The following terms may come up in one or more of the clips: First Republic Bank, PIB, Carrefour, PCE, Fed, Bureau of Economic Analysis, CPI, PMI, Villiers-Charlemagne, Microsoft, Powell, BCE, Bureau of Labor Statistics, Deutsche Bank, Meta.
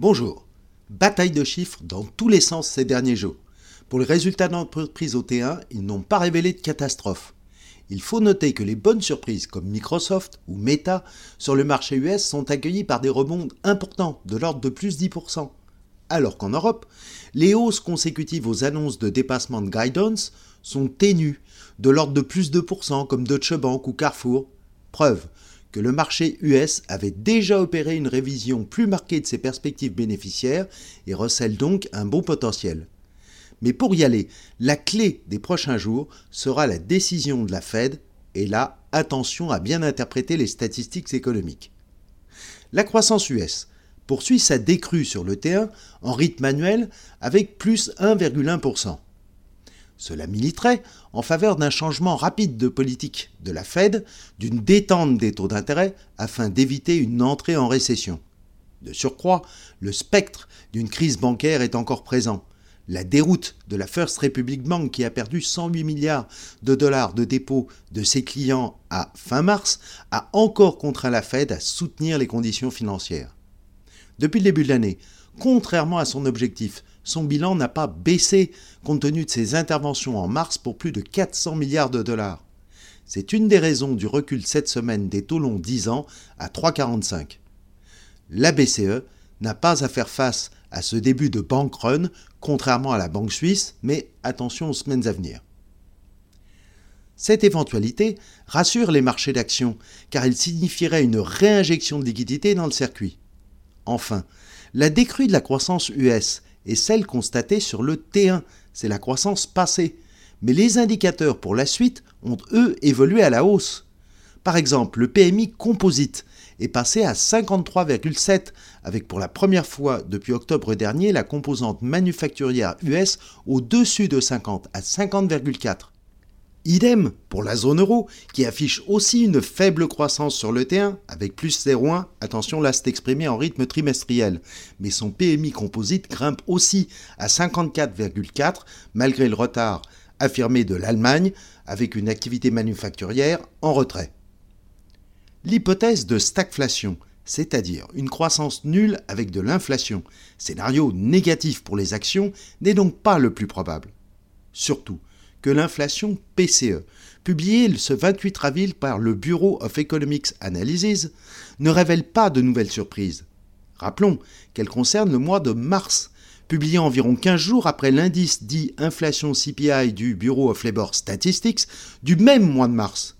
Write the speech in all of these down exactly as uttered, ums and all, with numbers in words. Bonjour. Bataille de chiffres dans tous les sens ces derniers jours. Pour les résultats d'entreprise au T un, ils n'ont pas révélé de catastrophe. Il faut noter que les bonnes surprises comme Microsoft ou Meta sur le marché U S sont accueillies par des rebonds importants de l'ordre de plus dix pour cent. Alors qu'en Europe, les hausses consécutives aux annonces de dépassement de guidance sont ténues, de l'ordre de plus deux pour cent comme Deutsche Bank ou Carrefour. Preuve que le marché U S avait déjà opéré une révision plus marquée de ses perspectives bénéficiaires et recèle donc un bon potentiel. Mais pour y aller, la clé des prochains jours sera la décision de la Fed, et là, attention à bien interpréter les statistiques économiques. La croissance U S poursuit sa décrue sur le T un en rythme annuel avec plus un virgule un pour cent. Cela militerait en faveur d'un changement rapide de politique de la Fed, d'une détente des taux d'intérêt afin d'éviter une entrée en récession. De surcroît, le spectre d'une crise bancaire est encore présent. La déroute de la First Republic Bank qui a perdu cent huit milliards de dollars de dépôts de ses clients à fin mars a encore contraint la Fed à soutenir les conditions financières. Depuis le début de l'année, contrairement à son objectif, son bilan n'a pas baissé compte tenu de ses interventions en mars pour plus de quatre cents milliards de dollars. C'est une des raisons du recul cette semaine des taux longs dix ans à trois virgule quarante-cinq. La B C E n'a pas à faire face à ce début de bank run, contrairement à la banque suisse, mais attention aux semaines à venir. Cette éventualité rassure les marchés d'actions, car elle signifierait une réinjection de liquidités dans le circuit. Enfin, la décrue de la croissance U S est celle constatée sur le T un, c'est la croissance passée. Mais les indicateurs pour la suite ont, eux, évolué à la hausse. Par exemple, le P M I composite est passé à cinquante-trois virgule sept, avec pour la première fois depuis octobre dernier la composante manufacturière U S au-dessus de cinquante, à cinquante virgule quatre. Idem pour la zone euro, qui affiche aussi une faible croissance sur le T un, avec plus zéro virgule un, attention là c'est exprimé en rythme trimestriel, mais son P M I composite grimpe aussi à cinquante-quatre virgule quatre, malgré le retard affirmé de l'Allemagne, avec une activité manufacturière en retrait. L'hypothèse de stagflation, c'est-à-dire une croissance nulle avec de l'inflation, scénario négatif pour les actions, n'est donc pas le plus probable. Surtout que l'inflation P C E, publiée ce vingt-huit avril par le Bureau of Economic Analysis, ne révèle pas de nouvelles surprises. Rappelons qu'elle concerne le mois de mars, publié environ quinze jours après l'indice dit inflation C P I du Bureau of Labor Statistics du même mois de mars.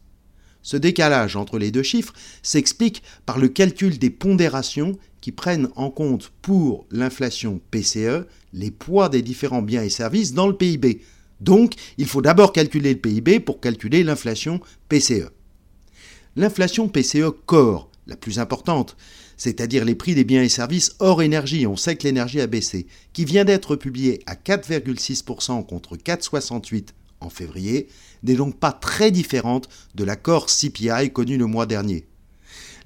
Ce décalage entre les deux chiffres s'explique par le calcul des pondérations qui prennent en compte pour l'inflation P C E les poids des différents biens et services dans le P I B. Donc, il faut d'abord calculer le P I B pour calculer l'inflation P C E. L'inflation P C E core, la plus importante, c'est-à-dire les prix des biens et services hors énergie, on sait que l'énergie a baissé, qui vient d'être publiée à quatre virgule six pour cent contre quatre virgule soixante-huit pour cent en février, n'est donc pas très différente de l'accord C P I connu le mois dernier.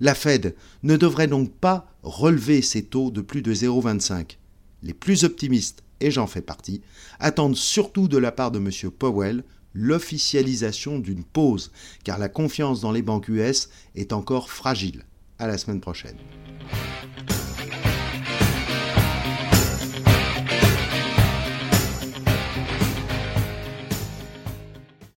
La Fed ne devrait donc pas relever ses taux de plus de zéro virgule vingt-cinq. Les plus optimistes, et j'en fais partie, attendent surtout de la part de M. Powell l'officialisation d'une pause, car la confiance dans les banques U S est encore fragile. À la semaine prochaine.